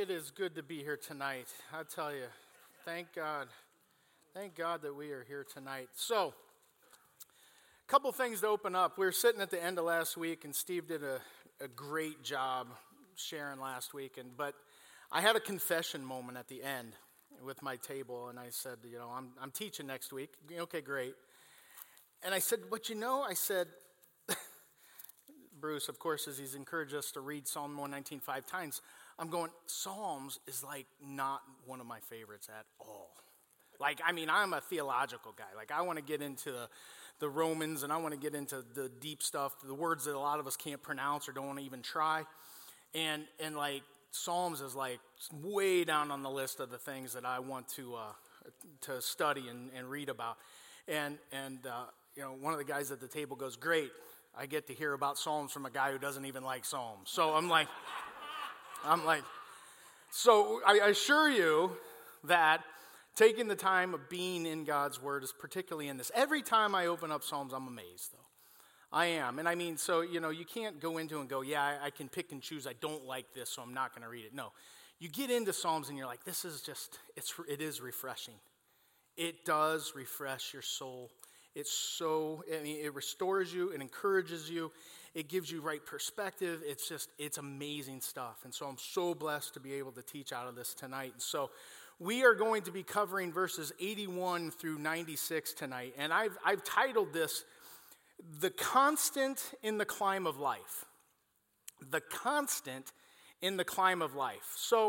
It is good to be here tonight. I tell you, thank God. Thank God that we are here tonight. So, a couple things to open up. We were sitting at the end of last week, and Steve did a great job sharing last week. But I had a confession moment at the end with my table, and I said, you know, I'm teaching next week. Okay, great. And I said, but you know, I said, Bruce, of course, as he's encouraged us to read Psalm 119 5 times, I'm going, Psalms is like not one of my favorites at all. Like, I mean, I'm a theological guy. Like, I want to get into the Romans, and I want to get into the deep stuff, the words that a lot of us can't pronounce or don't want to even try. And like, Psalms is like way down on the list of the things that I want to study and read about. And you know, one of the guys at the table goes, great, I get to hear about Psalms from a guy who doesn't even like Psalms. So I'm like, so I assure you that taking the time of being in God's Word is particularly in this. Every time I open up Psalms, I'm amazed, though. I am. And I mean, so, you know, you can't go into and go, yeah, I can pick and choose. I don't like this, so I'm not going to read it. No. You get into Psalms and you're like, this is just, it is refreshing. It does refresh your soul. It's so, I mean, it restores you, it encourages you, it gives you right perspective. It's just, it's amazing stuff. And so I'm so blessed to be able to teach out of this tonight. And so we are going to be covering verses 81 through 96 tonight. And I've titled this, The Constant in the Climb of Life. The Constant in the Climb of Life. So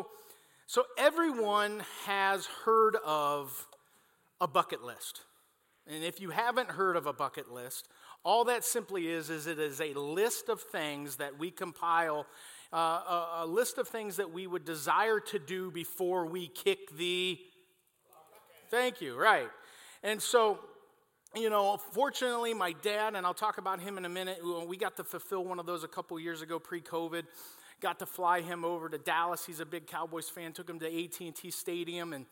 everyone has heard of a bucket list. And if you haven't heard of a bucket list, all that simply is it is a list of things that we compile, a list of things that we would desire to do before we kick the bucket. Thank you, right. And so, you know, fortunately, my dad, and I'll talk about him in a minute, we got to fulfill one of those a couple years ago pre-COVID. Got to fly him over to Dallas. He's a big Cowboys fan. Took him to AT&T Stadium and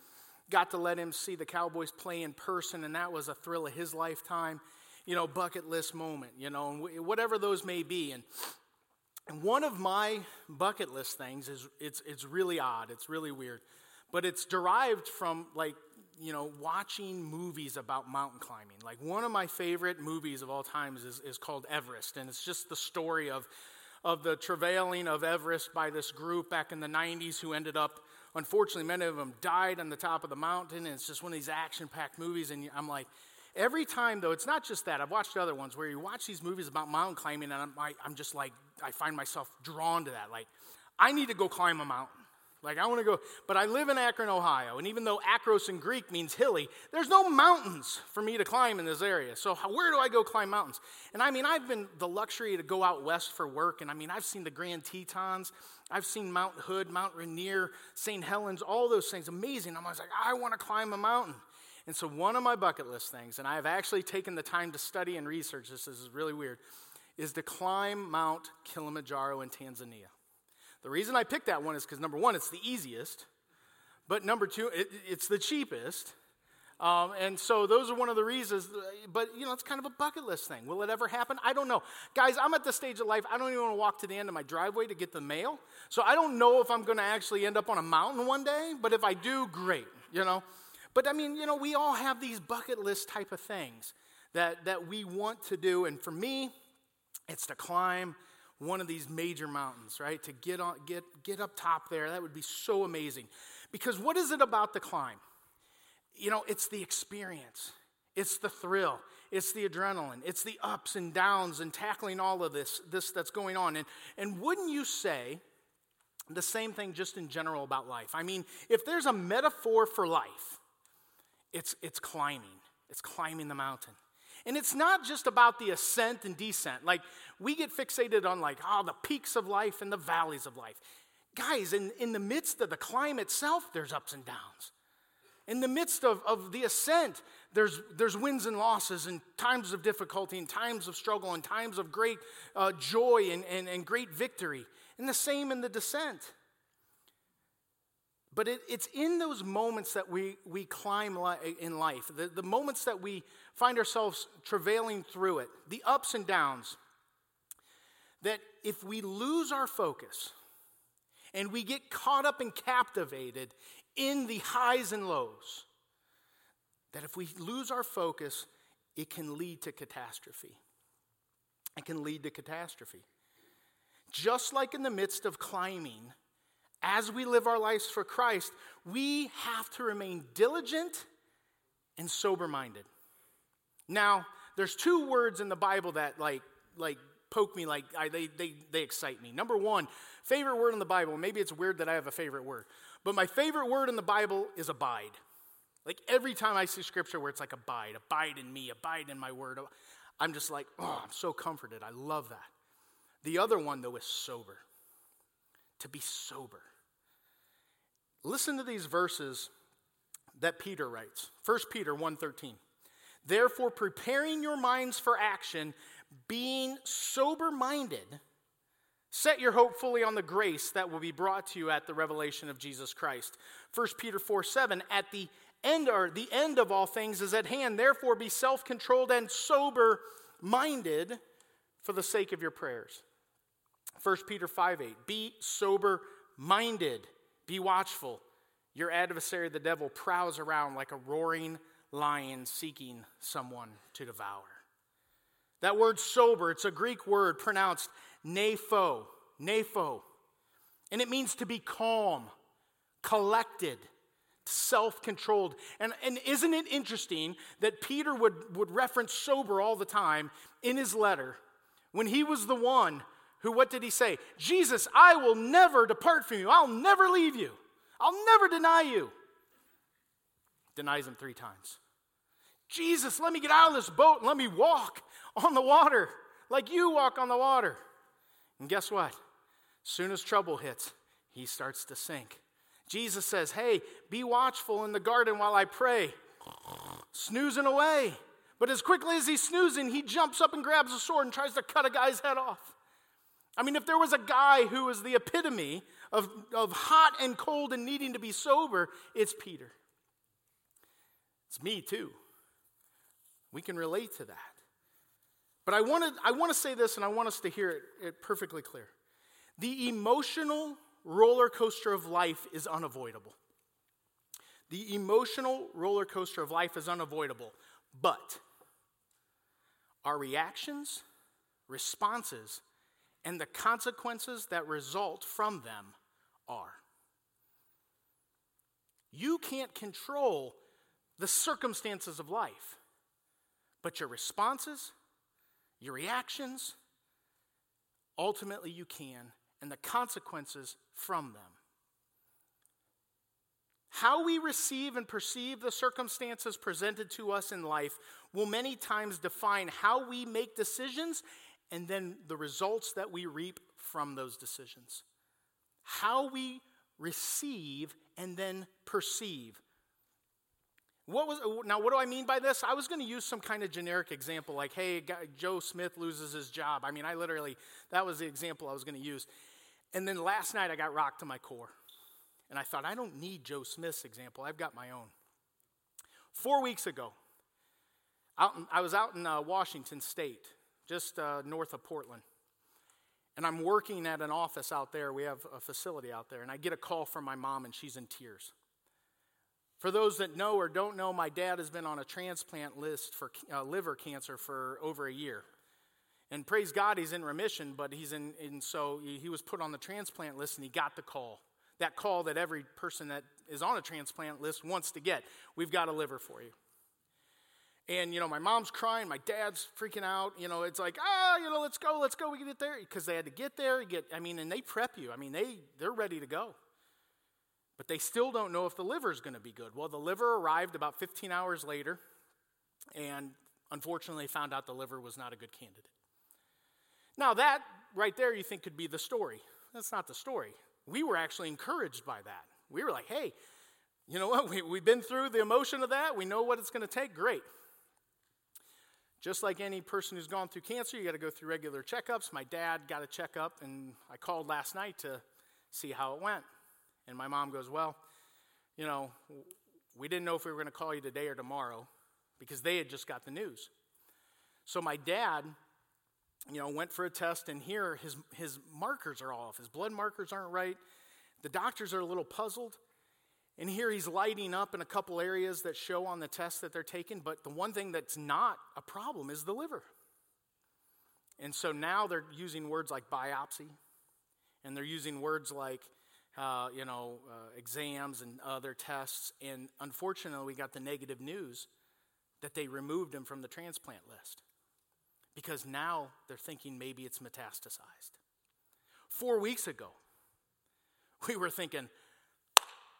got to let him see the Cowboys play in person, and that was a thrill of his lifetime, you know, bucket list moment, you know, and whatever those may be. And one of my bucket list things is, it's really odd. It's really weird. But it's derived from, like, you know, watching movies about mountain climbing. Like, one of my favorite movies of all time is called Everest, and it's just the story of the travailing of Everest by this group back in the 90s who ended up, unfortunately, many of them died on the top of the mountain, and it's just one of these action-packed movies, and I'm like, every time, though, it's not just that. I've watched other ones where you watch these movies about mountain climbing, and I'm just like, I find myself drawn to that. Like, I need to go climb a mountain. Like, I want to go, but I live in Akron, Ohio, and even though Akros in Greek means hilly, there's no mountains for me to climb in this area. So where do I go climb mountains? And I mean, I've been the luxury to go out west for work, and I mean, I've seen the Grand Tetons, I've seen Mount Hood, Mount Rainier, St. Helens, all those things, amazing. I'm always like, I want to climb a mountain. And so one of my bucket list things, and I have actually taken the time to study and research this is really weird, is to climb Mount Kilimanjaro in Tanzania. The reason I picked that one is because, number one, it's the easiest. But number two, it's the cheapest. And so those are one of the reasons. But, you know, it's kind of a bucket list thing. Will it ever happen? I don't know. Guys, I'm at the stage of life, I don't even want to walk to the end of my driveway to get the mail. So I don't know if I'm going to actually end up on a mountain one day. But if I do, great, you know. But, I mean, you know, we all have these bucket list type of things that we want to do. And for me, it's to climb one of these major mountains, right? To get up top there, that would be so amazing. Because what is it about the climb? You know, it's the experience. It's the thrill. It's the adrenaline. It's the ups and downs and tackling all of this that's going on. And wouldn't you say the same thing just in general about life? I mean, if there's a metaphor for life, it's climbing. It's climbing the mountain. And it's not just about the ascent and descent. Like, we get fixated on, like, the peaks of life and the valleys of life. Guys, in the midst of the climb itself, there's ups and downs. In the midst of the ascent, there's wins and losses and times of difficulty and times of struggle and times of great joy and great victory. And the same in the descent. But it's in those moments that we climb in life, the moments that we find ourselves travailing through it, the ups and downs, that if we lose our focus and we get caught up and captivated in the highs and lows, that if we lose our focus, it can lead to catastrophe. It can lead to catastrophe. Just like in the midst of climbing, as we live our lives for Christ, we have to remain diligent and sober-minded. Now, there's two words in the Bible that like poke me, they excite me. Number one, favorite word in the Bible. Maybe it's weird that I have a favorite word, but my favorite word in the Bible is abide. Like every time I see scripture where it's like abide, abide in me, abide in my word, I'm just like, oh, I'm so comforted. I love that. The other one, though, is sober. To be sober. Listen to these verses that Peter writes. 1 Peter 1:13. Therefore, preparing your minds for action, being sober-minded, set your hope fully on the grace that will be brought to you at the revelation of Jesus Christ. 1 Peter 4:7. At the end, or the end of all things is at hand. Therefore, be self-controlled and sober-minded for the sake of your prayers. 1 Peter 5:8. Be sober-minded. Be watchful. Your adversary, the devil, prowls around like a roaring lion seeking someone to devour. That word sober, it's a Greek word pronounced nepho, nepho. And it means to be calm, collected, self-controlled. And isn't it interesting that Peter would reference sober all the time in his letter when he was the one who, what did he say? Jesus, I will never depart from you. I'll never leave you. I'll never deny you. Denies him 3 times. Jesus, let me get out of this boat and let me walk on the water like you walk on the water. And guess what? As soon as trouble hits, he starts to sink. Jesus says, hey, be watchful in the garden while I pray. Snoozing away. But as quickly as he's snoozing, he jumps up and grabs a sword and tries to cut a guy's head off. I mean, if there was a guy who was the epitome of hot and cold and needing to be sober, it's Peter. It's me too. We can relate to that. But I want to say this, and I want us to hear it perfectly clear. The emotional roller coaster of life is unavoidable. The emotional roller coaster of life is unavoidable. But our reactions, responses, and the consequences that result from them are. You can't control the circumstances of life, but your responses, your reactions, ultimately you can, and the consequences from them. How we receive and perceive the circumstances presented to us in life will many times define how we make decisions and then the results that we reap from those decisions. How we receive and then perceive. What do I mean by this? I was going to use some kind of generic example like, hey, Joe Smith loses his job. I mean, that was the example I was going to use. And then last night I got rocked to my core. And I thought, I don't need Joe Smith's example. I've got my own. 4 weeks ago, I was out in Washington State, just north of Portland. And I'm working at an office out there. We have a facility out there. And I get a call from my mom, and she's in tears. For those that know or don't know, my dad has been on a transplant list for liver cancer for over a year. And praise God, he's in remission, but so he was put on the transplant list and he got the call. That call that every person that is on a transplant list wants to get. We've got a liver for you. And, my mom's crying, my dad's freaking out. It's like, let's go, we can get there. Because they had to get there, and they prep you. I mean, they're ready to go. But they still don't know if the liver is going to be good. Well, the liver arrived about 15 hours later, and unfortunately found out the liver was not a good candidate. Now, that right there you think could be the story. That's not the story. We were actually encouraged by that. We were like, hey, you know what? We've been through the emotion of that. We know what it's going to take. Great. Just like any person who's gone through cancer, you got to go through regular checkups. My dad got a checkup, and I called last night to see how it went. And my mom goes, well, we didn't know if we were going to call you today or tomorrow because they had just got the news. So my dad, went for a test, and here his markers are off. His blood markers aren't right. The doctors are a little puzzled. And here he's lighting up in a couple areas that show on the test that they're taking. But the one thing that's not a problem is the liver. And so now they're using words like biopsy. And they're using words like, exams and other tests. And unfortunately, we got the negative news that they removed him from the transplant list. Because now they're thinking maybe it's metastasized. 4 weeks ago, we were thinking,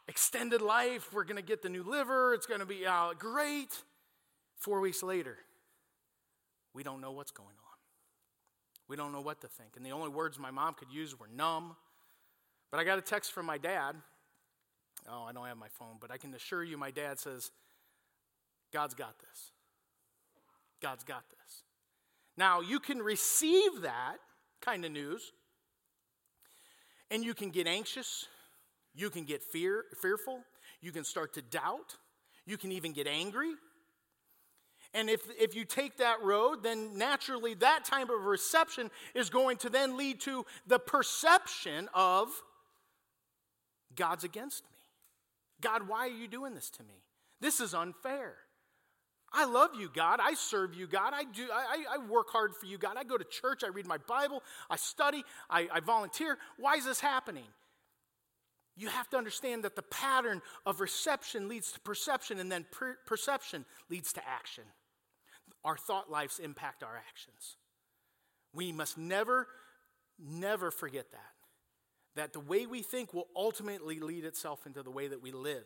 extended life, we're going to get the new liver, it's going to be great. 4 weeks later, we don't know what's going on. We don't know what to think. And the only words my mom could use were numb. But I got a text from my dad. Oh, I don't have my phone, but I can assure you my dad says, God's got this. God's got this. Now, you can receive that kind of news, and you can get anxious. You can get fearful. You can start to doubt. You can even get angry. And if you take that road, then naturally that type of reception is going to then lead to the perception of God's against me. God, why are you doing this to me? This is unfair. I love you, God. I serve you, God. I work hard for you, God. I go to church. I read my Bible. I study. I volunteer. Why is this happening? You have to understand that the pattern of reception leads to perception, and then perception leads to action. Our thought lives impact our actions. We must never, never forget that. That the way we think will ultimately lead itself into the way that we live.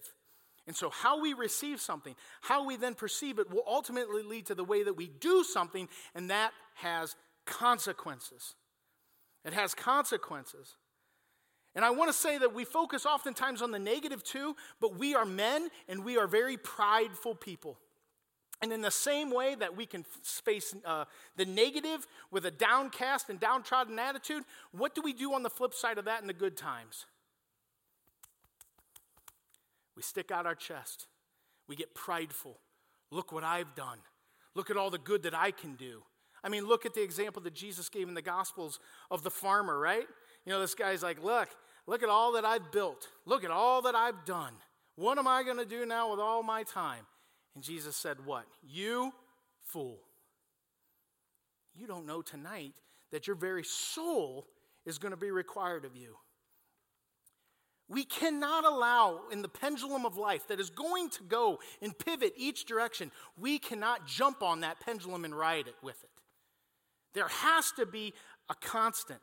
And so how we receive something, how we then perceive it, will ultimately lead to the way that we do something, and that has consequences. It has consequences. And I want to say that we focus oftentimes on the negative too, but we are men and we are very prideful people. And in the same way that we can face the negative with a downcast and downtrodden attitude, what do we do on the flip side of that in the good times? We stick out our chest. We get prideful. Look what I've done. Look at all the good that I can do. I mean, look at the example that Jesus gave in the Gospels of the farmer, right? You know, this guy's like, look at all that I've built. Look at all that I've done. What am I going to do now with all my time? And Jesus said what? You fool. You don't know tonight that your very soul is going to be required of you. We cannot allow in the pendulum of life that is going to go and pivot each direction, we cannot jump on that pendulum and ride it with it. There has to be a constant.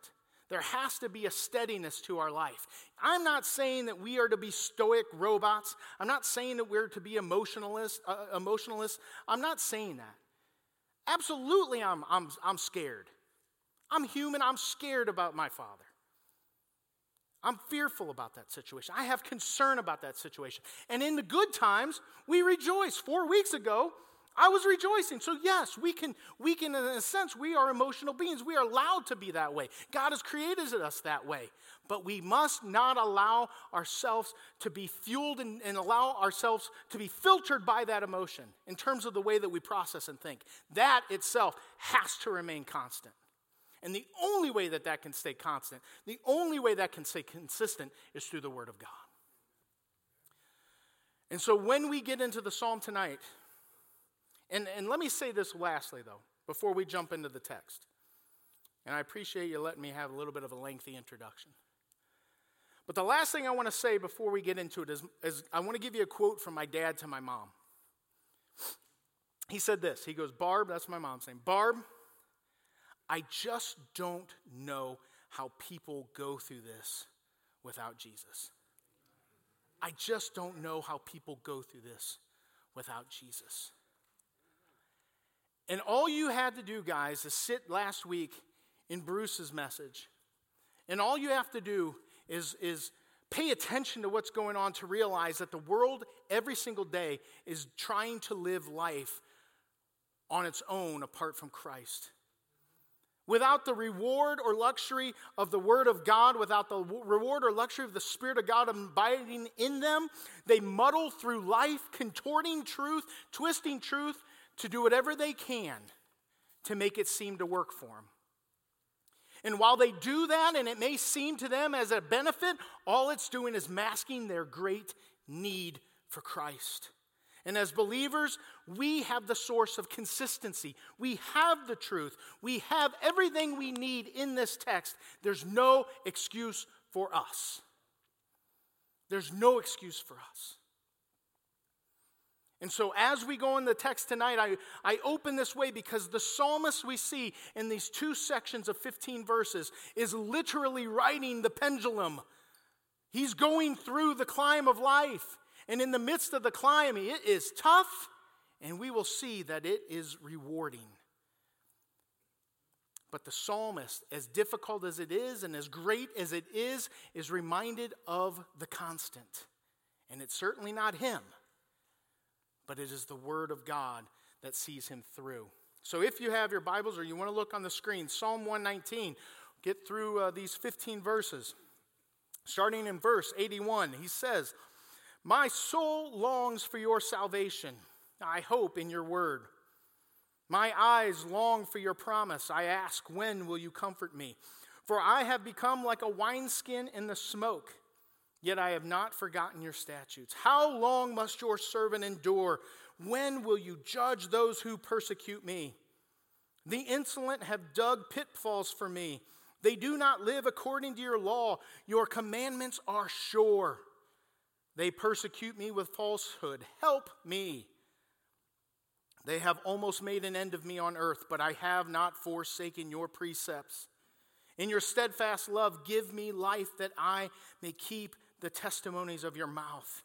There has to be a steadiness to our life. I'm not saying that we are to be stoic robots. I'm not saying that we're to be emotionalists. I'm not saying that. Absolutely, I'm scared. I'm human. I'm scared about my father. I'm fearful about that situation. I have concern about that situation. And in the good times, we rejoice. 4 weeks ago, I was rejoicing. So yes, we can, in a sense, we are emotional beings. We are allowed to be that way. God has created us that way. But we must not allow ourselves to be fueled and allow ourselves to be filtered by that emotion in terms of the way that we process and think. That itself has to remain constant. And the only way that that can stay constant, the only way that can stay consistent is through the Word of God. And so when we get into the Psalm tonight, and let me say this lastly, though, before we jump into the text. And I appreciate you letting me have a little bit of a lengthy introduction. But the last thing I want to say before we get into it is I want to give you a quote from my dad to my mom. He said this. He goes, Barb, that's my mom's name. Barb, I just don't know how people go through this without Jesus. I just don't know how people go through this without Jesus. And all you had to do, guys, is sit last week in Bruce's message. And all you have to do is pay attention to what's going on to realize that the world every single day is trying to live life on its own apart from Christ. Without the reward or luxury of the Word of God, without the reward or luxury of the Spirit of God abiding in them, they muddle through life, contorting truth, twisting truth, to do whatever they can to make it seem to work for them. And while they do that, and it may seem to them as a benefit, all it's doing is masking their great need for Christ. And as believers, we have the source of consistency. We have the truth. We have everything we need in this text. There's no excuse for us. There's no excuse for us. And so as we go in the text tonight, I open this way because the psalmist we see in these two sections of 15 verses is literally riding the pendulum. He's going through the climb of life. And in the midst of the climb, it is tough, and we will see that it is rewarding. But the psalmist, as difficult as it is and as great as it is reminded of the constant. And it's certainly not him, but it is the word of God that sees him through. So if you have your Bibles or you want to look on the screen, Psalm 119, get through these 15 verses. Starting in verse 81, he says, "My soul longs for your salvation. I hope in your word. My eyes long for your promise. I ask, when will you comfort me? For I have become like a wineskin in the smoke, yet I have not forgotten your statutes. How long must your servant endure? When will you judge those who persecute me? The insolent have dug pitfalls for me. They do not live according to your law. Your commandments are sure. They persecute me with falsehood. Help me. They have almost made an end of me on earth, but I have not forsaken your precepts. In your steadfast love, give me life that I may keep the testimonies of your mouth.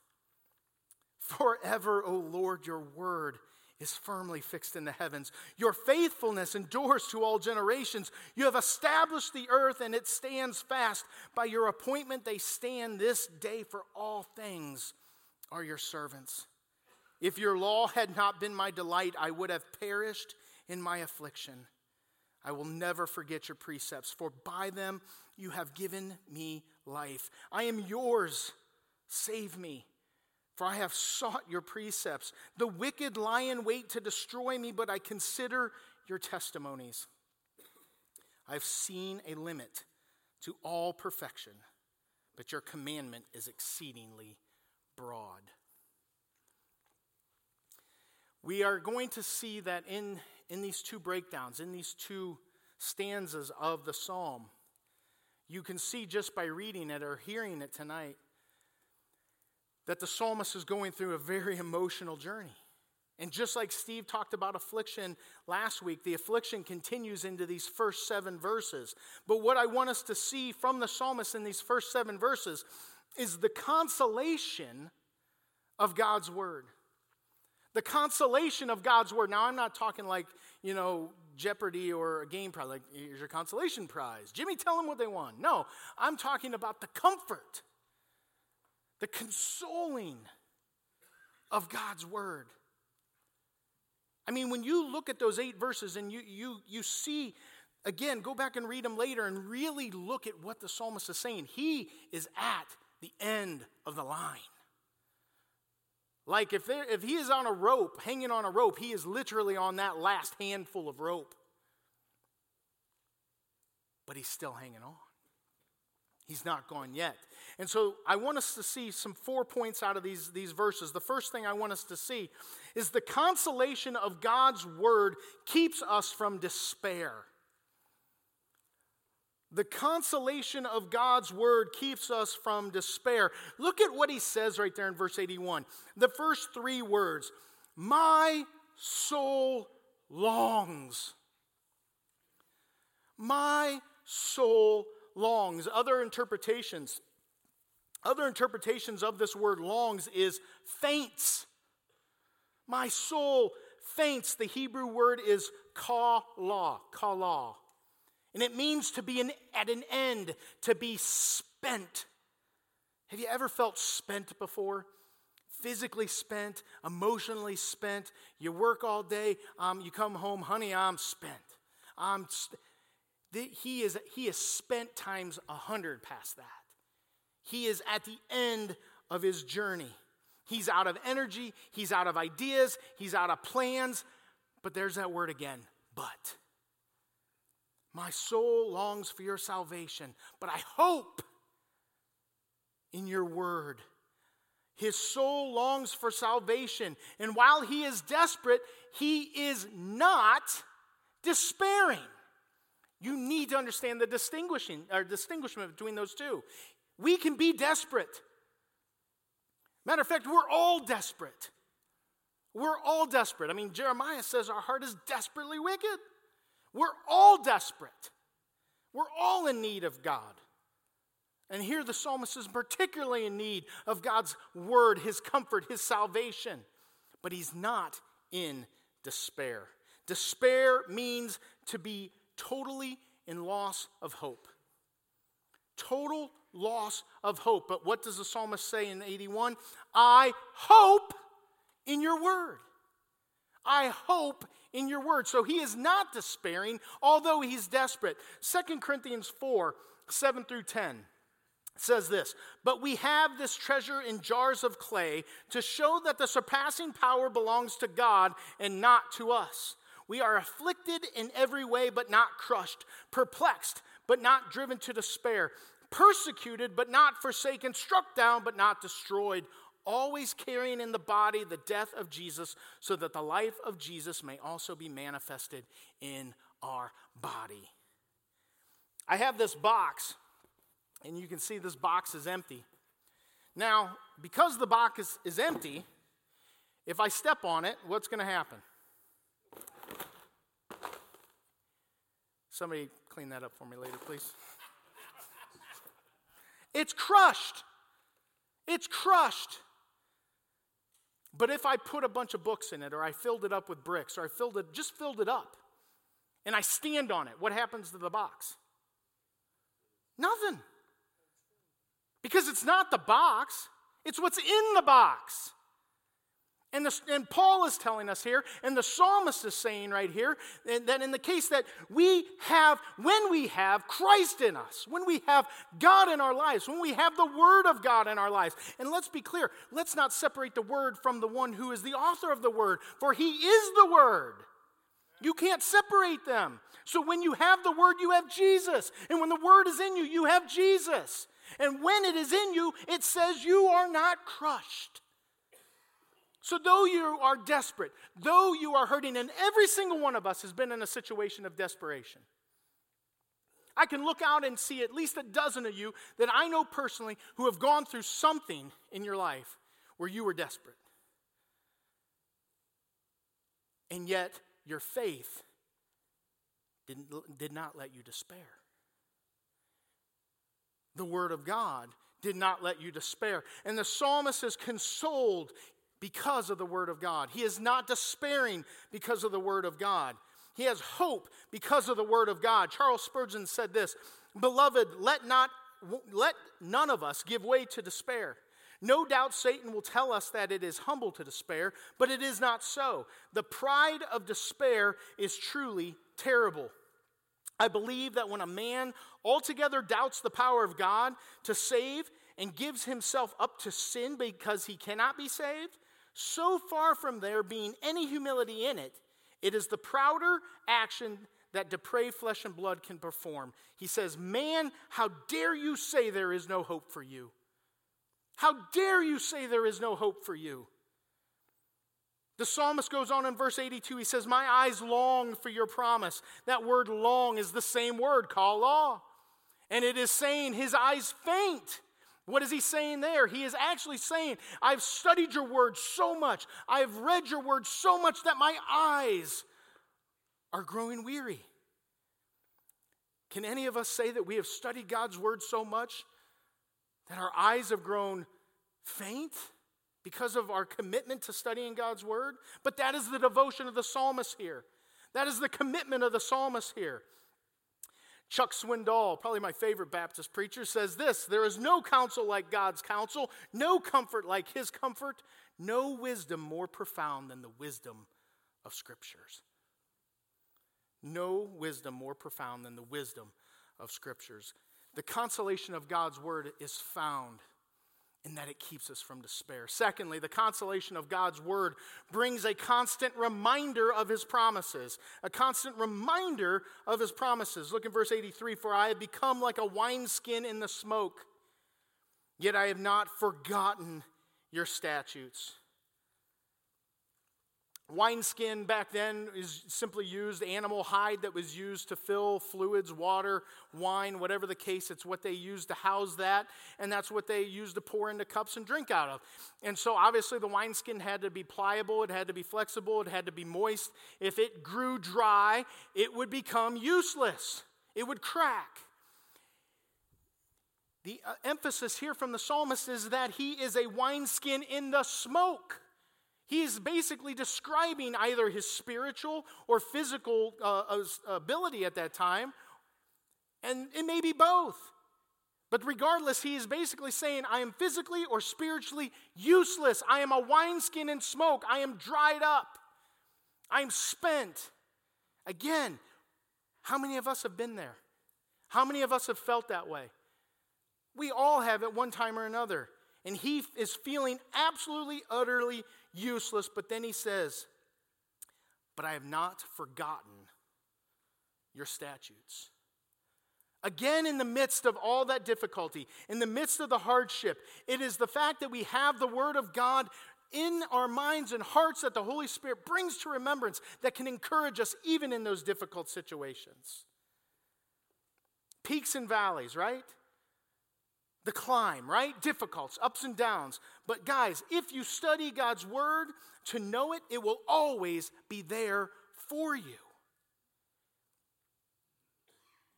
Forever, O Lord, your word is firmly fixed in the heavens. Your faithfulness endures to all generations. You have established the earth and it stands fast. By your appointment they stand this day, for all things are your servants. If your law had not been my delight, I would have perished in my affliction. I will never forget your precepts, for by them you have given me life. I am yours. Save me. For I have sought your precepts. The wicked lie in wait to destroy me, but I consider your testimonies. I've seen a limit to all perfection, but your commandment is exceedingly broad." We are going to see that in these two breakdowns, in these two stanzas of the psalm, you can see just by reading it or hearing it tonight, that the psalmist is going through a very emotional journey. And just like Steve talked about affliction last week, the affliction continues into these first 7 verses. But what I want us to see from the psalmist in these first 7 verses is the consolation of God's word. The consolation of God's word. Now, I'm not talking like, Jeopardy or a game prize, like here's your consolation prize. Jimmy, tell them what they won. No, I'm talking about the comfort, the consoling of God's word. I mean, when you look at those 8 verses and you see, again, go back and read them later and really look at what the psalmist is saying. He is at the end of the line. Like if he is on a rope, hanging on a rope, he is literally on that last handful of rope. But he's still hanging on. He's not gone yet. And so I want us to see some 4 points out of these verses. The first thing I want us to see is the consolation of God's word keeps us from despair. The consolation of God's word keeps us from despair. Look at what he says right there in verse 81. The first 3 words, "My soul longs." My soul longs. Other interpretations of this word longs is faints. My soul faints. The Hebrew word is kala. And it means to be at an end, to be spent. Have you ever felt spent before? Physically spent, emotionally spent. You work all day, you come home, honey, I'm spent. He is spent times 100 past that. He is at the end of his journey. He's out of energy. He's out of ideas. He's out of plans. But there's that word again, but. My soul longs for your salvation, but I hope in your word. His soul longs for salvation, and while he is desperate, he is not despairing. You need to understand the distinguishment between those two. We can be desperate. Matter of fact, we're all desperate. We're all desperate. I mean, Jeremiah says our heart is desperately wicked. We're all desperate. We're all in need of God. And here the psalmist is particularly in need of God's word, his comfort, his salvation. But he's not in despair. Despair means to be totally in loss of hope. Total loss of hope. But what does the psalmist say in 81? I hope in your word. I hope in your word. So he is not despairing, although he's desperate. 2 Corinthians 4, 7 through 10 says this, but we have this treasure in jars of clay to show that the surpassing power belongs to God and not to us. We are afflicted in every way but not crushed, perplexed but not driven to despair, persecuted but not forsaken, struck down but not destroyed, always carrying in the body the death of Jesus so that the life of Jesus may also be manifested in our body. I have this box, and you can see this box is empty. Now, because the box is empty, if I step on it, what's going to happen? Somebody clean that up for me later, please. It's crushed. It's crushed. But if I put a bunch of books in it, or I filled it up with bricks, or I filled it up, and I stand on it, what happens to the box? Nothing. Because it's not the box, it's what's in the box. And Paul is telling us here, and the psalmist is saying right here, that in the case that we have, when we have Christ in us, when we have God in our lives, when we have the Word of God in our lives. And let's be clear, let's not separate the Word from the one who is the author of the Word, for He is the Word. You can't separate them. So when you have the Word, you have Jesus. And when the Word is in you, you have Jesus. And when it is in you, it says you are not crushed. So though you are desperate, though you are hurting, and every single one of us has been in a situation of desperation. I can look out and see at least a dozen of you that I know personally who have gone through something in your life where you were desperate. And yet, your faith did not let you despair. The Word of God did not let you despair. And the psalmist is consoled because of the Word of God. He is not despairing because of the Word of God. He has hope because of the Word of God. Charles Spurgeon said this, beloved, let none of us give way to despair. No doubt Satan will tell us that it is humble to despair, but it is not so. The pride of despair is truly terrible. I believe that when a man altogether doubts the power of God to save and gives himself up to sin because he cannot be saved, so far from there being any humility in it, it is the prouder action that depraved flesh and blood can perform. He says, man, how dare you say there is no hope for you? How dare you say there is no hope for you? The psalmist goes on in verse 82. He says, my eyes long for your promise. That word long is the same word, kala. And it is saying his eyes faint. What is he saying there? He is actually saying, I've studied your word so much. I've read your word so much that my eyes are growing weary. Can any of us say that we have studied God's word so much that our eyes have grown faint because of our commitment to studying God's word? But that is the devotion of the psalmist here. That is the commitment of the psalmist here. Chuck Swindoll, probably my favorite Baptist preacher, says this, there is no counsel like God's counsel, no comfort like his comfort, no wisdom more profound than the wisdom of Scriptures. No wisdom more profound than the wisdom of Scriptures. The consolation of God's word is found and that it keeps us from despair. Secondly, the consolation of God's word brings a constant reminder of his promises. A constant reminder of his promises. Look in verse 83, "For I have become like a wineskin in the smoke, yet I have not forgotten your statutes." Wineskin back then is simply used, animal hide that was used to fill fluids, water, wine, whatever the case, it's what they used to house that, and that's what they used to pour into cups and drink out of. And so obviously the wineskin had to be pliable, it had to be flexible, it had to be moist. If it grew dry, it would become useless. It would crack. The emphasis here from the psalmist is that he is a wineskin in the smoke. He's basically describing either his spiritual or physical ability at that time, and it may be both. But regardless, he is basically saying, I am physically or spiritually useless. I am a wineskin in smoke. I am dried up. I am spent. Again, how many of us have been there? How many of us have felt that way? We all have at one time or another. And he is feeling absolutely, utterly useless. But then he says, but I have not forgotten your statutes. Again, in the midst of all that difficulty, in the midst of the hardship, it is the fact that we have the word of God in our minds and hearts that the Holy Spirit brings to remembrance that can encourage us even in those difficult situations. Peaks and valleys, right? The climb, right? Difficulties, ups and downs. But guys, if you study God's word to know it, it will always be there for you.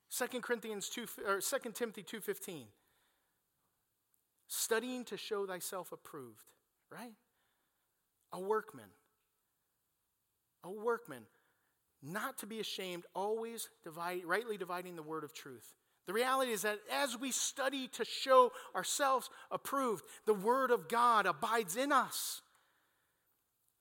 2 Timothy 2:15. Studying to show thyself approved, right? A workman, not to be ashamed, always rightly dividing the word of truth. The reality is that as we study to show ourselves approved, the word of God abides in us.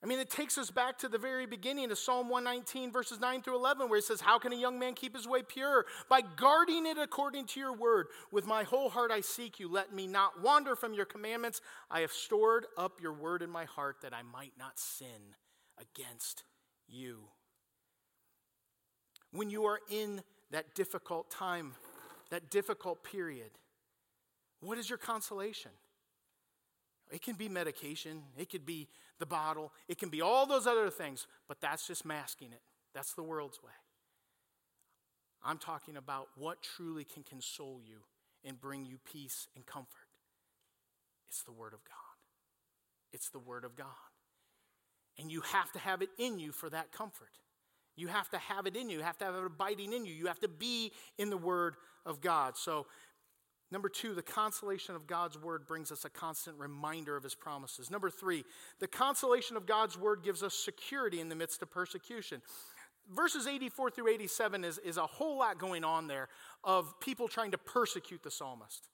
I mean, it takes us back to the very beginning to Psalm 119, verses 9 through 11, where it says, how can a young man keep his way pure? By guarding it according to your word. With my whole heart I seek you. Let me not wander from your commandments. I have stored up your word in my heart that I might not sin against you. When you are in that difficult time, that difficult period, what is your consolation? It can be medication. It could be the bottle. It can be all those other things, but that's just masking it. That's the world's way. I'm talking about what truly can console you and bring you peace and comfort. It's the Word of God. It's the Word of God. And you have to have it in you for that comfort. You have to have it in you. You have to have it abiding in you. You have to be in the Word of God. So, number two, the consolation of God's word brings us a constant reminder of his promises. Number three, the consolation of God's word gives us security in the midst of persecution. Verses 84 through 87 is a whole lot going on there of people trying to persecute the psalmist.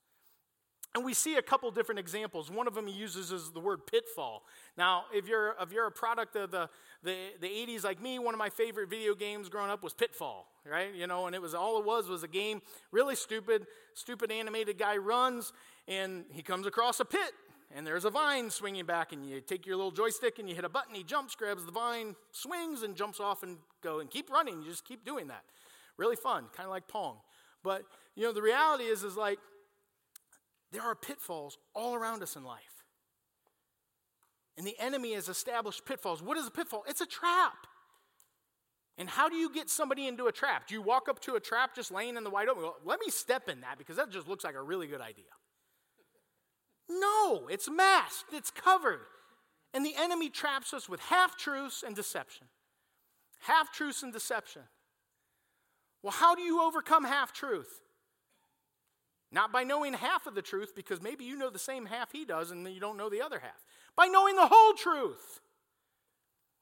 And we see a couple different examples. One of them he uses is the word pitfall. Now, if you're a product of the 80s like me, one of my favorite video games growing up was Pitfall, right? You know, and it was a game, really stupid animated guy runs, and he comes across a pit, and there's a vine swinging back, and you take your little joystick, and you hit a button, he jumps, grabs the vine, swings, and jumps off and go, and keep running. You just keep doing that. Really fun, kind of like Pong. But, you know, the reality is like, there are pitfalls all around us in life. And the enemy has established pitfalls. What is a pitfall? It's a trap. And how do you get somebody into a trap? Do you walk up to a trap just laying in the wide open? Well, let me step in that because that just looks like a really good idea. No, it's masked. It's covered. And the enemy traps us with half-truths and deception. Half-truths and deception. Well, how do you overcome half-truth? Not by knowing half of the truth, because maybe you know the same half he does and you don't know the other half. By knowing the whole truth.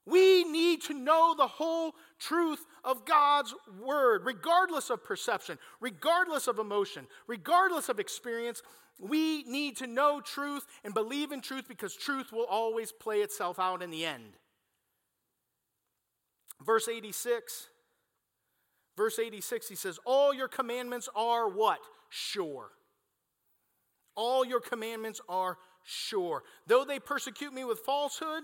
We need to know the whole truth of God's word, regardless of perception, regardless of emotion, regardless of experience. We need to know truth and believe in truth because truth will always play itself out in the end. Verse 86, he says, all your commandments are what? Sure. All your commandments are shore. Though they persecute me with falsehood,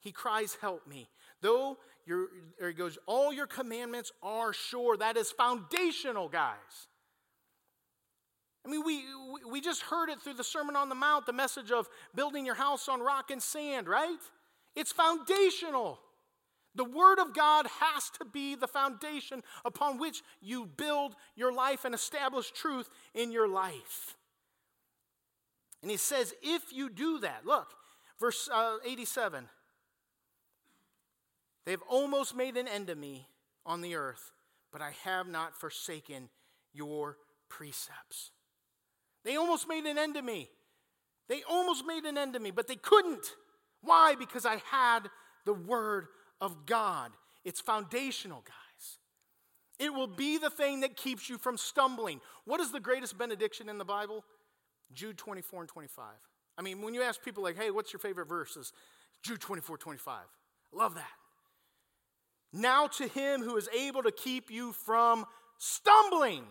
he cries, help me. Though your, there he goes, all your commandments are sure. That is foundational, guys. I mean, we just heard it through the Sermon on the Mount, the message of building your house on rock and sand, right? It's foundational. The Word of God has to be the foundation upon which you build your life and establish truth in your life. And he says, if you do that, look, verse 87. They have almost made an end of me on the earth, but I have not forsaken your precepts. They almost made an end of me. They almost made an end of me, but they couldn't. Why? Because I had the Word of God. It's foundational, guys. It will be the thing that keeps you from stumbling. What is the greatest benediction in the Bible? Jude 24 and 25. I mean, when you ask people like, hey, what's your favorite verses? Jude 24, 25. Love that. Now to him who is able to keep you from stumbling.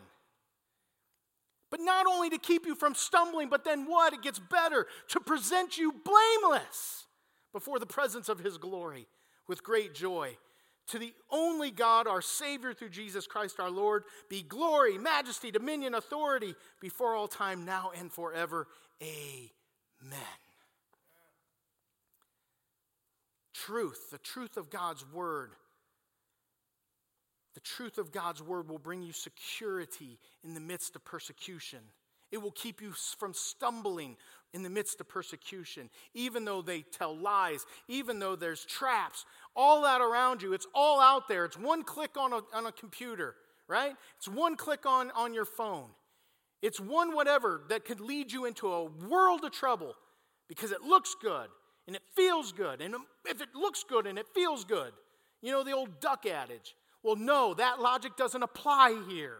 But not only to keep you from stumbling, but then what? It gets better. To present you blameless before the presence of his glory with great joy. To the only God, our Savior, through Jesus Christ our Lord, be glory, majesty, dominion, authority, before all time, now and forever. Amen. Truth, the truth of God's word. The truth of God's word will bring you security in the midst of persecution. It will keep you from stumbling in the midst of persecution. Even though they tell lies, even though there's traps, all that around you, it's all out there. It's one click on a computer, right? It's one click on your phone. It's one whatever that could lead you into a world of trouble because it looks good and it feels good. And if it looks good and it feels good, you know the old duck adage. Well, no, that logic doesn't apply here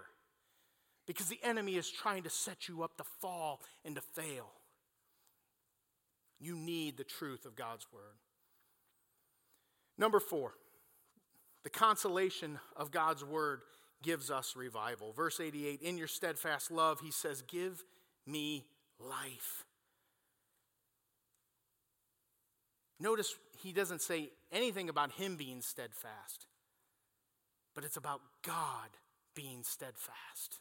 because the enemy is trying to set you up to fall and to fail. You need the truth of God's word. Number 4, the consolation of God's word gives us revival. Verse 88, in your steadfast love, he says, give me life. Notice he doesn't say anything about him being steadfast. But it's about God being steadfast.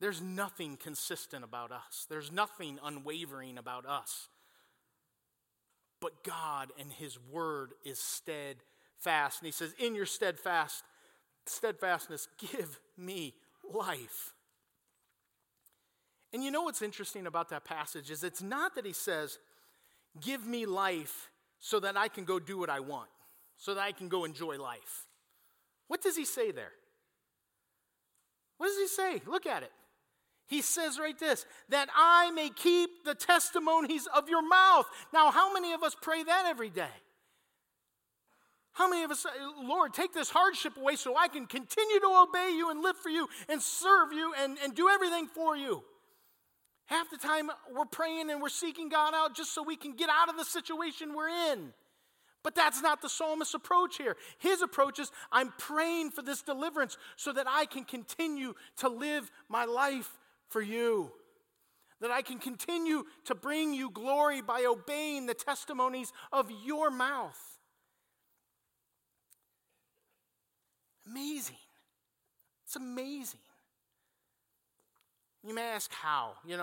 There's nothing consistent about us. There's nothing unwavering about us. But God and his word is steadfast. And he says, in your steadfastness, give me life. And you know what's interesting about that passage is it's not that he says, give me life so that I can go do what I want, so that I can go enjoy life. What does he say there? What does he say? Look at it. He says right this, that I may keep the testimonies of your mouth. Now, how many of us pray that every day? How many of us say, Lord, take this hardship away so I can continue to obey you and live for you and serve you and do everything for you? Half the time we're praying and we're seeking God out just so we can get out of the situation we're in. But that's not the psalmist's approach here. His approach is, I'm praying for this deliverance so that I can continue to live my life for you. That I can continue to bring you glory by obeying the testimonies of your mouth. Amazing. It's amazing. You may ask how. You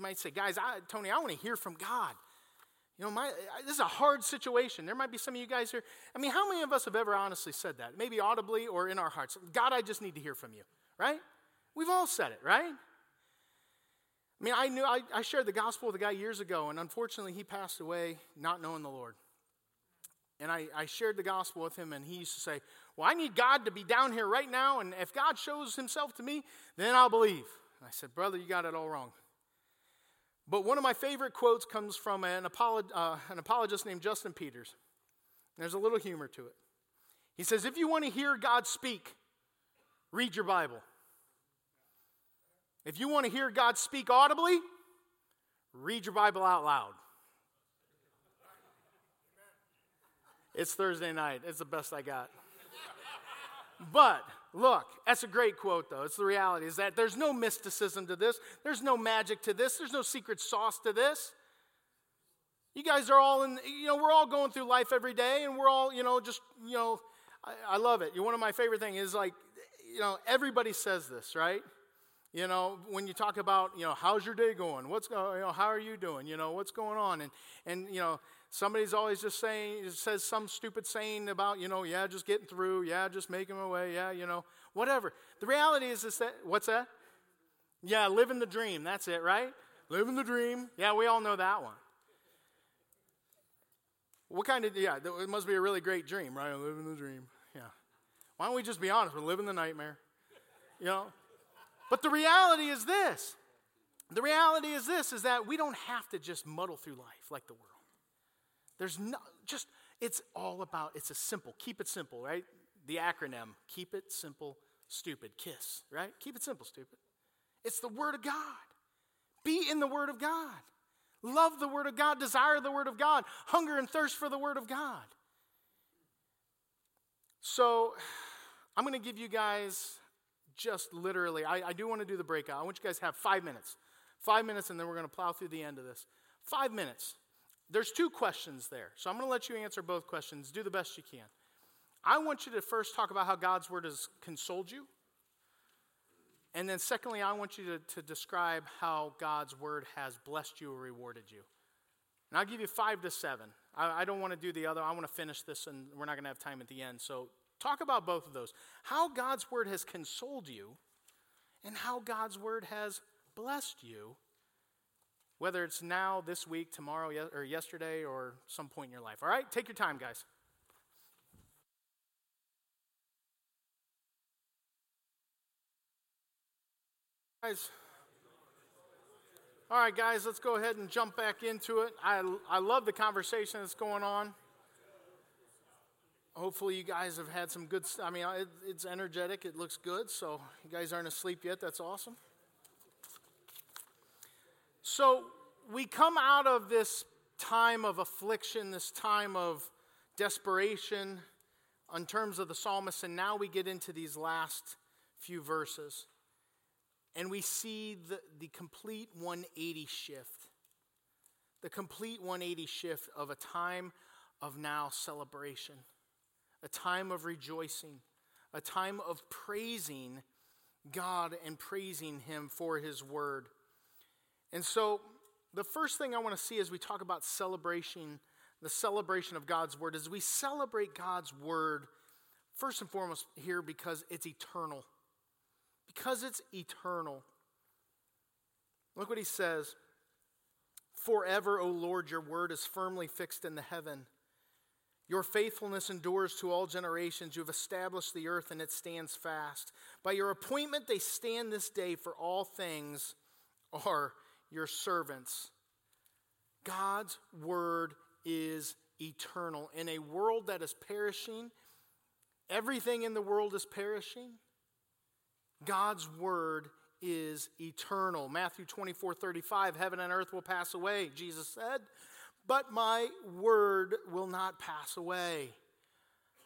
might say, guys, Tony, I want to hear from God. This is a hard situation. There might be some of you guys here. I mean, how many of us have ever honestly said that? Maybe audibly or in our hearts. God, I just need to hear from you, right? We've all said it, right? I mean, I shared the gospel with a guy years ago, and unfortunately he passed away not knowing the Lord. And I shared the gospel with him, and he used to say, well, I need God to be down here right now, and if God shows himself to me, then I'll believe. And I said, brother, you got it all wrong. But one of my favorite quotes comes from an apologist named Justin Peters. There's a little humor to it. He says, if you want to hear God speak, read your Bible. If you want to hear God speak audibly, read your Bible out loud. It's Thursday night. It's the best I got. But Look, that's a great quote, though. It's the reality is that there's no mysticism to this. There's no magic to this. There's no secret sauce to this. You guys are all in, we're all going through life every day, and we're all, I love it. One of my favorite things is everybody says this, right? When you talk about, how's your day going? How are you doing? What's going on? And somebody's always says some stupid saying about, yeah, just getting through. Yeah, just making my way. Yeah, whatever. The reality is that, what's that? Yeah, living the dream. That's it, right? Living the dream. Yeah, we all know that one. What kind of, yeah, it must be a really great dream, right? Living the dream. Yeah. Why don't we just be honest? We're living the nightmare. But the reality is this. The reality is this, is that we don't have to just muddle through life like the world. It's all about, it's a simple, keep it simple, right? The acronym, keep it simple, stupid, KISS, right? Keep it simple, stupid. It's the Word of God. Be in the Word of God. Love the Word of God. Desire the Word of God. Hunger and thirst for the Word of God. So I'm going to give you guys just literally, I do want to do the breakout. I want you guys to have 5 minutes. 5 minutes, and then we're going to plow through the end of this. 5 minutes. There's two questions there. So I'm going to let you answer both questions. Do the best you can. I want you to first talk about how God's Word has consoled you. And then secondly, I want you to describe how God's Word has blessed you or rewarded you. And I'll give you 5 to 7. I don't want to do the other. I want to finish this, and we're not going to have time at the end. So talk about both of those. How God's Word has consoled you and how God's Word has blessed you, whether it's now, this week, tomorrow, or yesterday, or some point in your life. All right? Take your time, guys. All right, guys, let's go ahead and jump back into it. I love the conversation that's going on. Hopefully you guys have had some good stuff. I mean, it's energetic. It looks good. So you guys aren't asleep yet. That's awesome. So we come out of this time of affliction, this time of desperation in terms of the psalmist, and now we get into these last few verses. And we see the complete 180 shift. The complete 180 shift of a time of now celebration. A time of rejoicing. A time of praising God and praising Him for His Word. And so the first thing I want to see as we talk about celebration, the celebration of God's Word, is we celebrate God's Word first and foremost here because it's eternal. Because it's eternal. Look what he says. Forever, O Lord, your word is firmly fixed in the heaven. Your faithfulness endures to all generations. You have established the earth and it stands fast. By your appointment they stand this day, for all things are your servants. God's word is eternal. In a world that is perishing, everything in the world is perishing. God's word is eternal. Matthew 24:35, heaven and earth will pass away, Jesus said, but my word will not pass away.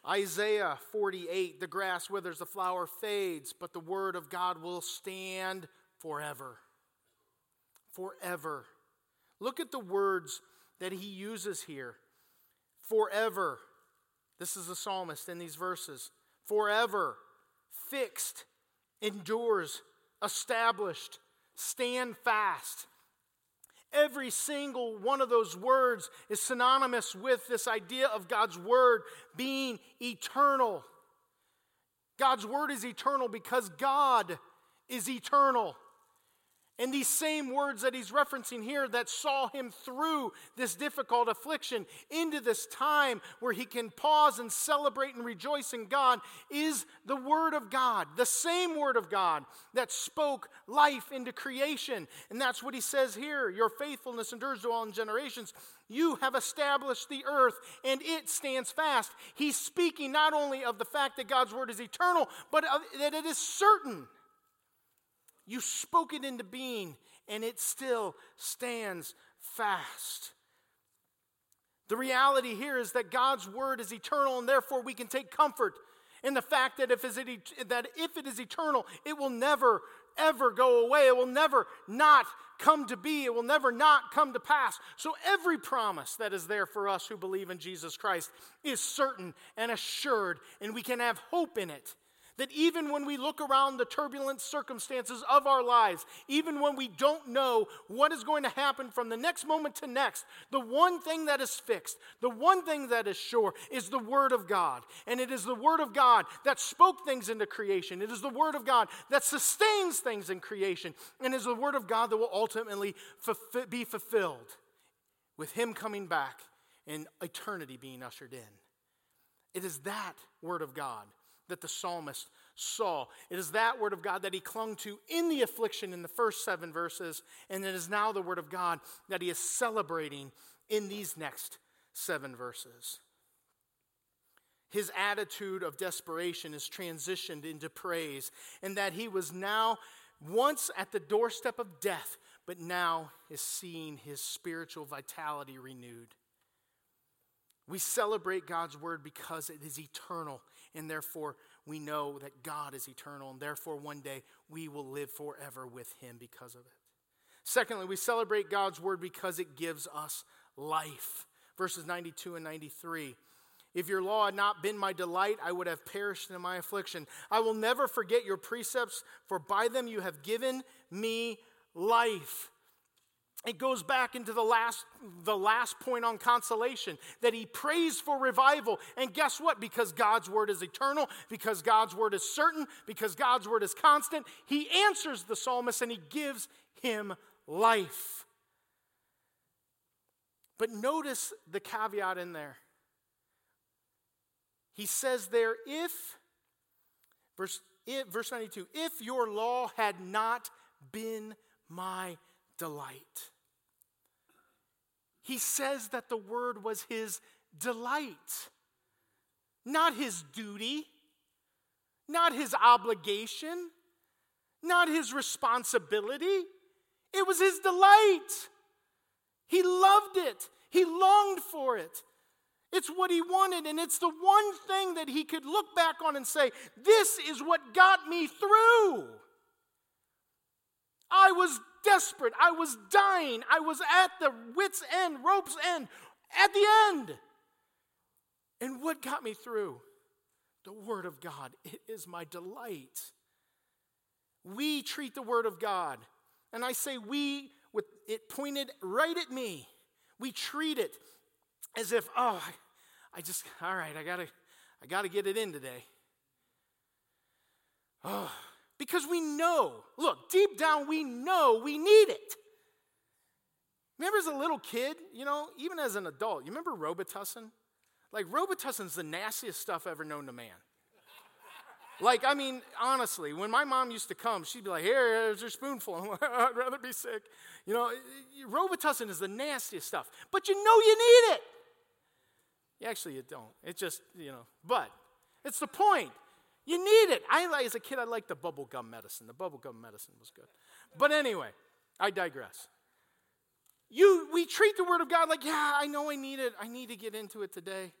Isaiah 48, the grass withers, the flower fades, but the word of God will stand forever. Forever. Look at the words that he uses here. Forever. This is the psalmist in these verses. Forever. Fixed. Endures, established, stand fast. Every single one of those words is synonymous with this idea of God's word being eternal. God's word is eternal because God is eternal. And these same words that he's referencing here that saw him through this difficult affliction into this time where he can pause and celebrate and rejoice in God is the Word of God. The same Word of God that spoke life into creation. And that's what he says here. Your faithfulness endures to all generations. You have established the earth and it stands fast. He's speaking not only of the fact that God's Word is eternal, but that it is certain. You spoke it into being, and it still stands fast. The reality here is that God's word is eternal, and therefore we can take comfort and the fact that if it is eternal, it will never, ever go away. It will never not come to be. It will never not come to pass. So every promise that is there for us who believe in Jesus Christ is certain and assured, and we can have hope in it. That even when we look around the turbulent circumstances of our lives, even when we don't know what is going to happen from the next moment to next, the one thing that is fixed, the one thing that is sure is the Word of God. And it is the Word of God that spoke things into creation. It is the Word of God that sustains things in creation. And it is the Word of God that will ultimately be fulfilled with Him coming back and eternity being ushered in. It is that Word of God that the psalmist saw. It is that Word of God that he clung to in the affliction in the first 7 verses, and it is now the Word of God that he is celebrating in these next 7 verses. His attitude of desperation is transitioned into praise, and that he was now once at the doorstep of death, but now is seeing his spiritual vitality renewed. We celebrate God's Word because it is eternal, and therefore we know that God is eternal, and therefore one day we will live forever with Him because of it. Secondly, we celebrate God's Word because it gives us life. Verses 92 and 93. If your law had not been my delight, I would have perished in my affliction. I will never forget your precepts, for by them you have given me life. It goes back into the last point on consolation, that he prays for revival. And guess what? Because God's Word is eternal, because God's Word is certain, because God's Word is constant, he answers the psalmist and he gives him life. But notice the caveat in there. He says there, verse 92, if your law had not been my delight. He says that the Word was his delight, not his duty, not his obligation, not his responsibility. It was his delight. He loved it. He longed for it. It's what he wanted, and it's the one thing that he could look back on and say, this is what got me through. I was desperate. I was dying. I was at the wit's end, rope's end, at the end. And what got me through? The Word of God. It is my delight. We treat the Word of God, and I say we, with it pointed right at me. We treat it as if, I gotta get it in today. Because we know, look, deep down we know we need it. Remember as a little kid, even as an adult, you remember Robitussin? Like, Robitussin's the nastiest stuff ever known to man. Honestly, when my mom used to come, she'd be like, here's your spoonful. I'm like, I'd rather be sick. Robitussin is the nastiest stuff. But you know you need it. Actually, you don't. It's just, but it's the point. You need it. As a kid, I liked the bubblegum medicine. The bubblegum medicine was good. But anyway, I digress. We treat the Word of God like, I know I need it. I need to get into it today.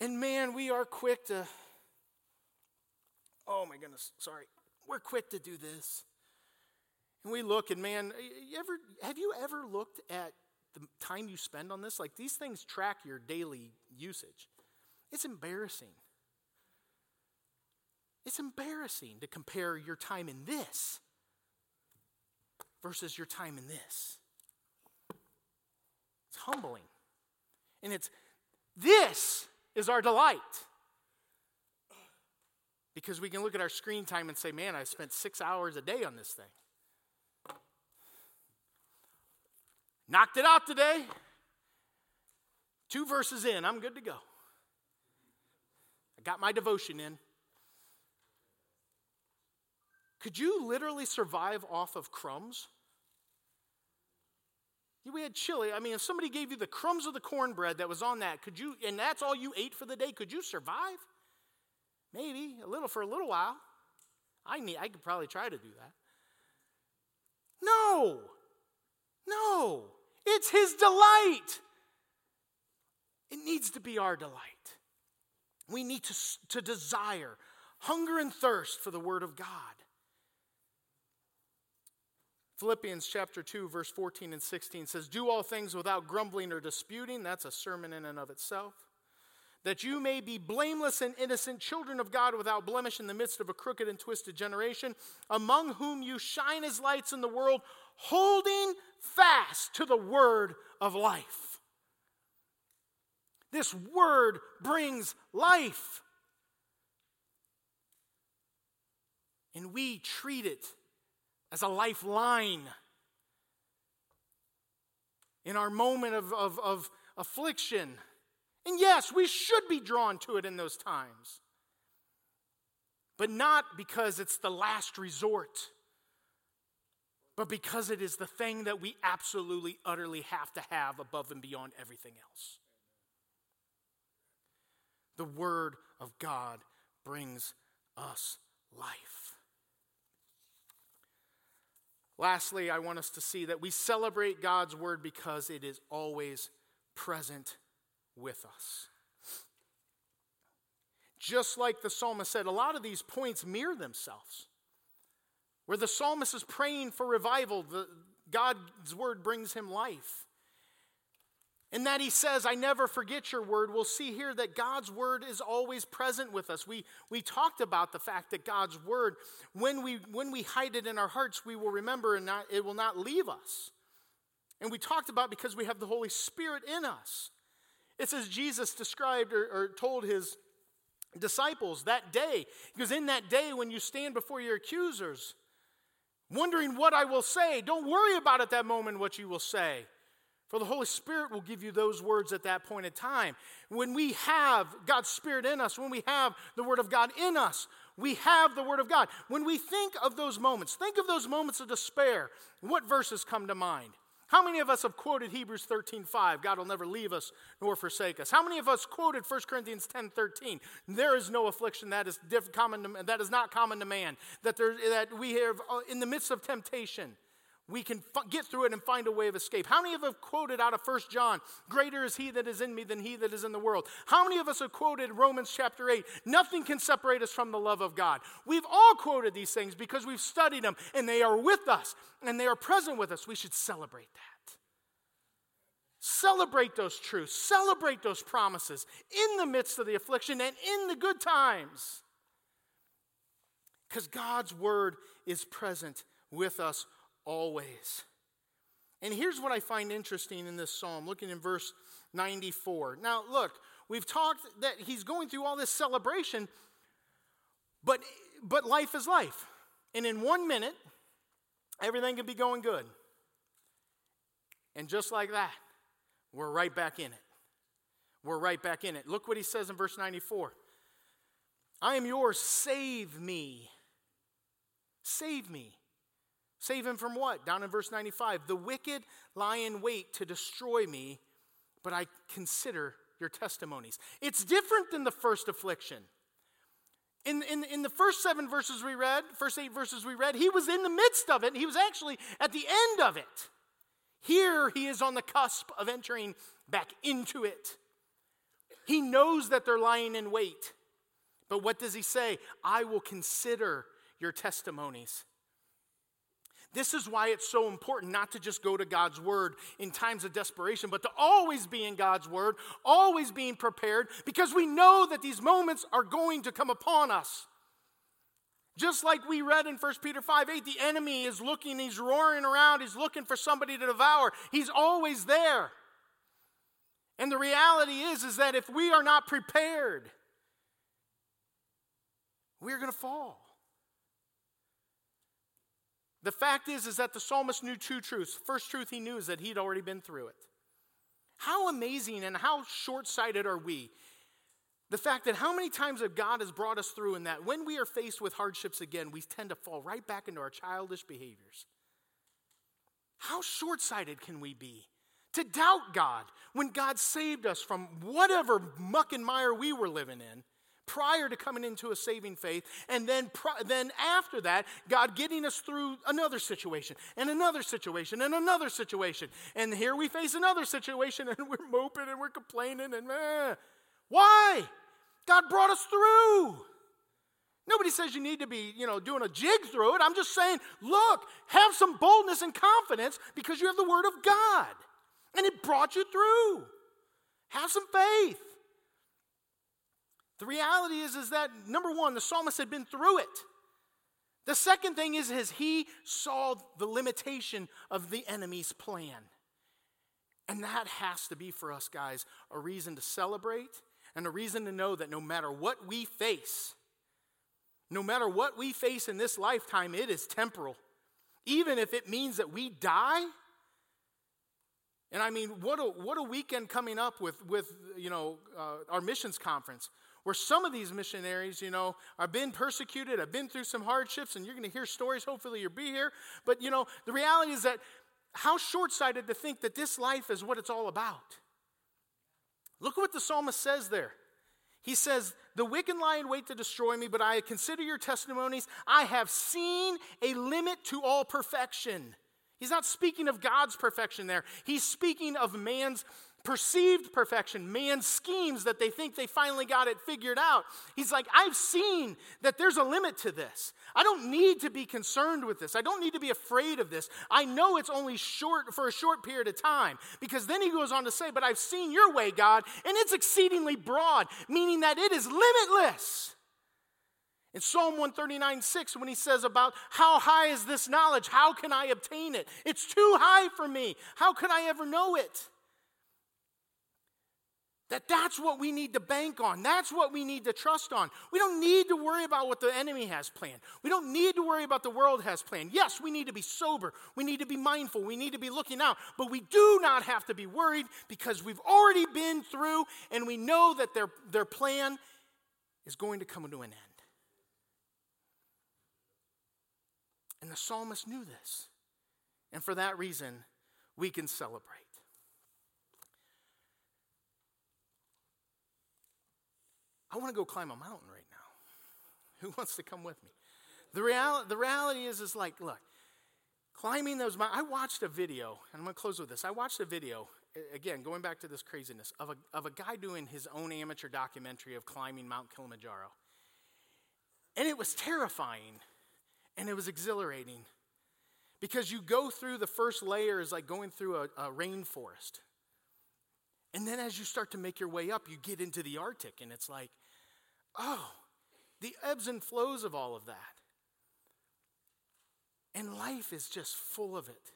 And man, we are quick to, we're quick to do this. And we look, and man, have you ever looked at the time you spend on this? Like, these things track your daily usage. It's embarrassing. It's embarrassing to compare your time in this versus your time in this. It's humbling. And this is our delight. Because we can look at our screen time and say, man, I spent 6 hours a day on this thing. Knocked it out today. 2 verses in, I'm good to go. I got my devotion in. Could you literally survive off of crumbs? We had chili. If somebody gave you the crumbs of the cornbread that was on that, could you, and that's all you ate for the day, could you survive? Maybe, for a little while. I could probably try to do that. No. It's his delight. It needs to be our delight. We need to desire, hunger and thirst for the word of God. Philippians chapter 2, verse 14 and 16 says, do all things without grumbling or disputing. That's a sermon in and of itself. That you may be blameless and innocent children of God without blemish in the midst of a crooked and twisted generation, among whom you shine as lights in the world, holding fast to the word of life. This word brings life. And we treat it as a lifeline. In our moment of affliction. And yes, we should be drawn to it in those times. But not because it's the last resort. But because it is the thing that we absolutely, utterly have to have above and beyond everything else. The word of God brings us life. Lastly, I want us to see that we celebrate God's word because it is always present with us. Just like the psalmist said, a lot of these points mirror themselves. Where the psalmist is praying for revival, God's word brings him life. And that he says, I never forget your word. We'll see here that God's word is always present with us. We talked about the fact that God's word, when we hide it in our hearts, we will remember and it will not leave us. And we talked about because we have the Holy Spirit in us. It says Jesus described or told his disciples that day. He goes, in that day when you stand before your accusers, wondering what I will say, don't worry about at that moment what you will say. For the Holy Spirit will give you those words at that point in time. When we have God's Spirit in us, when we have the Word of God in us, we have the Word of God. When we think of those moments of despair. What verses come to mind? How many of us have quoted Hebrews 13:5? God will never leave us nor forsake us. How many of us quoted 1 Corinthians 10:13? There is no affliction that is not common to man. That we have in the midst of temptation. We can get through it and find a way of escape. How many of us have quoted out of 1 John, greater is he that is in me than he that is in the world? How many of us have quoted Romans chapter 8, nothing can separate us from the love of God? We've all quoted these things because we've studied them, and they are with us, and they are present with us. We should celebrate that. Celebrate those truths. Celebrate those promises in the midst of the affliction and in the good times. Because God's word is present with us always. And here's what I find interesting in this psalm, looking in verse 94. Now, look, we've talked that he's going through all this celebration, but life is life. And in 1 minute, everything can be going good. And just like that, we're right back in it. We're right back in it. Look what he says in verse 94. I am yours, save me. Save me. Save him from what? Down in verse 95. The wicked lie in wait to destroy me, but I consider your testimonies. It's different than the first affliction. In the first 7 verses we read, first 8 verses we read, he was in the midst of it. He was actually at the end of it. Here he is on the cusp of entering back into it. He knows that they're lying in wait. But what does he say? I will consider your testimonies. This is why it's so important not to just go to God's word in times of desperation, but to always be in God's word, always being prepared, because we know that these moments are going to come upon us. Just like we read in 1 Peter 5:8, the enemy is looking, he's roaring around, he's looking for somebody to devour. He's always there. And the reality is that if we are not prepared, we're going to fall. The fact is that the psalmist knew two truths. The first truth he knew is that he'd already been through it. How amazing and how short-sighted are we? The fact that how many times have God has brought us through, and that when we are faced with hardships again, we tend to fall right back into our childish behaviors. How short-sighted can we be to doubt God when God saved us from whatever muck and mire we were living in? Prior to coming into a saving faith, and then after that, God getting us through another situation, and another situation, and another situation. And here we face another situation, and we're moping, and we're complaining, and why? God brought us through. Nobody says you need to be, doing a jig through it. I'm just saying, look, have some boldness and confidence because you have the Word of God. And it brought you through. Have some faith. The reality is that, number one, the psalmist had been through it. The second thing is he saw the limitation of the enemy's plan. And that has to be for us, guys, a reason to celebrate and a reason to know that no matter what we face, no matter what we face in this lifetime, it is temporal. Even if it means that we die. And I mean, what a weekend coming up with our missions conference, where some of these missionaries, have been persecuted, have been through some hardships, and you're going to hear stories. Hopefully you'll be here. But, the reality is that how short-sighted to think that this life is what it's all about. Look what the psalmist says there. He says, the wicked lie in wait to destroy me, but I consider your testimonies. I have seen a limit to all perfection. He's not speaking of God's perfection there. He's speaking of man's perceived perfection, man's schemes that they think they finally got it figured out. He's like, I've seen that there's a limit to this. I don't need to be concerned with this. I don't need to be afraid of this. I know it's only for a short period of time. Because then he goes on to say, but I've seen your way, God, and it's exceedingly broad, meaning that it is limitless. In Psalm 139:6, when he says about how high is this knowledge? How can I obtain it? It's too high for me. How can I ever know it? That's what we need to bank on. That's what we need to trust on. We don't need to worry about what the enemy has planned. We don't need to worry about the world has planned. Yes, we need to be sober. We need to be mindful. We need to be looking out. But we do not have to be worried because we've already been through and we know that their plan is going to come to an end. And the psalmist knew this. And for that reason, we can celebrate. I want to go climb a mountain right now. Who wants to come with me? The reality is like, look, climbing those mountains. I watched a video, and I'm going to close with this. I watched a video, again, going back to this craziness, of a guy doing his own amateur documentary of climbing Mount Kilimanjaro. And it was terrifying, and it was exhilarating, because you go through the first layer is like going through a rainforest. And then as you start to make your way up, you get into the Arctic, and it's like, oh, the ebbs and flows of all of that. And life is just full of it.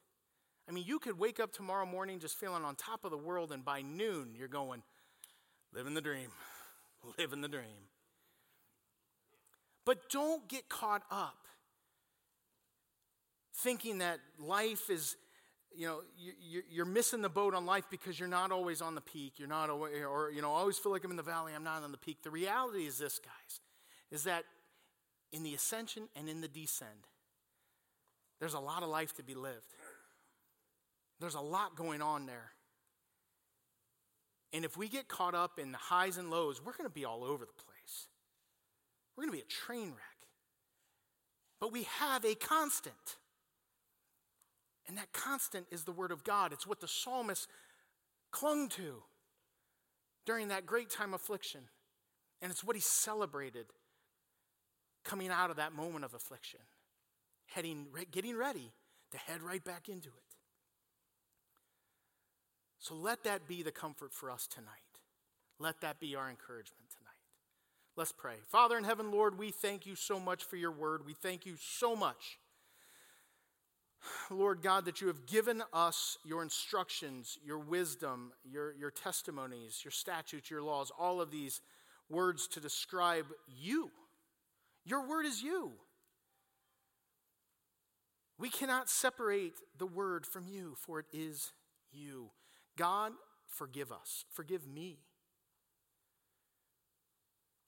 I mean, you could wake up tomorrow morning just feeling on top of the world, and by noon, you're going, living the dream, living the dream. But don't get caught up thinking that life is, you're missing the boat on life because you're not always on the peak. You're not always, I always feel like I'm in the valley. I'm not on the peak. The reality is this, guys, is that in the ascension and in the descend, there's a lot of life to be lived. There's a lot going on there. And if we get caught up in the highs and lows, we're going to be all over the place. We're going to be a train wreck. But we have a constant. And that constant is the Word of God. It's what the psalmist clung to during that great time of affliction. And it's what he celebrated coming out of that moment of affliction, getting ready to head right back into it. So let that be the comfort for us tonight. Let that be our encouragement tonight. Let's pray. Father in heaven, Lord, we thank you so much for your word. We thank you so much, Lord God, that you have given us your instructions, your wisdom, your testimonies, your statutes, your laws, all of these words to describe you. Your word is you. We cannot separate the word from you, for it is you. God, forgive us. Forgive me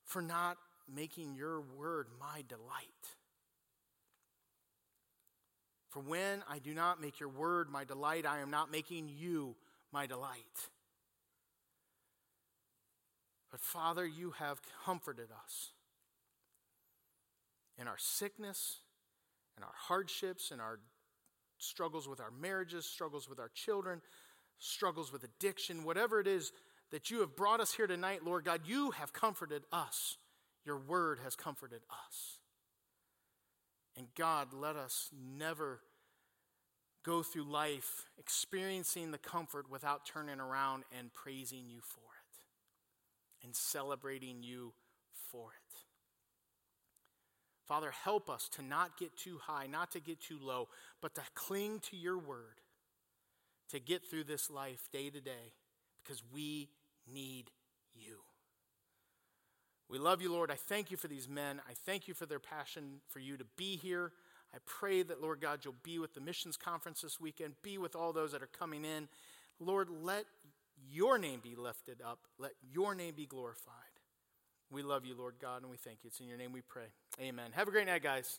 for not making your word my delight. For when I do not make your word my delight, I am not making you my delight. But Father, you have comforted us in our sickness, in our hardships, in our struggles with our marriages, struggles with our children, struggles with addiction, whatever it is that you have brought us here tonight, Lord God. You have comforted us. Your word has comforted us. And God, let us never go through life experiencing the comfort without turning around and praising you for it and celebrating you for it. Father, help us to not get too high, not to get too low, but to cling to your word to get through this life day to day, because we need you. We love you, Lord. I thank you for these men. I thank you for their passion for you to be here. I pray that, Lord God, you'll be with the missions conference this weekend. Be with all those that are coming in. Lord, let your name be lifted up. Let your name be glorified. We love you, Lord God, and we thank you. It's in your name we pray. Amen. Have a great night, guys.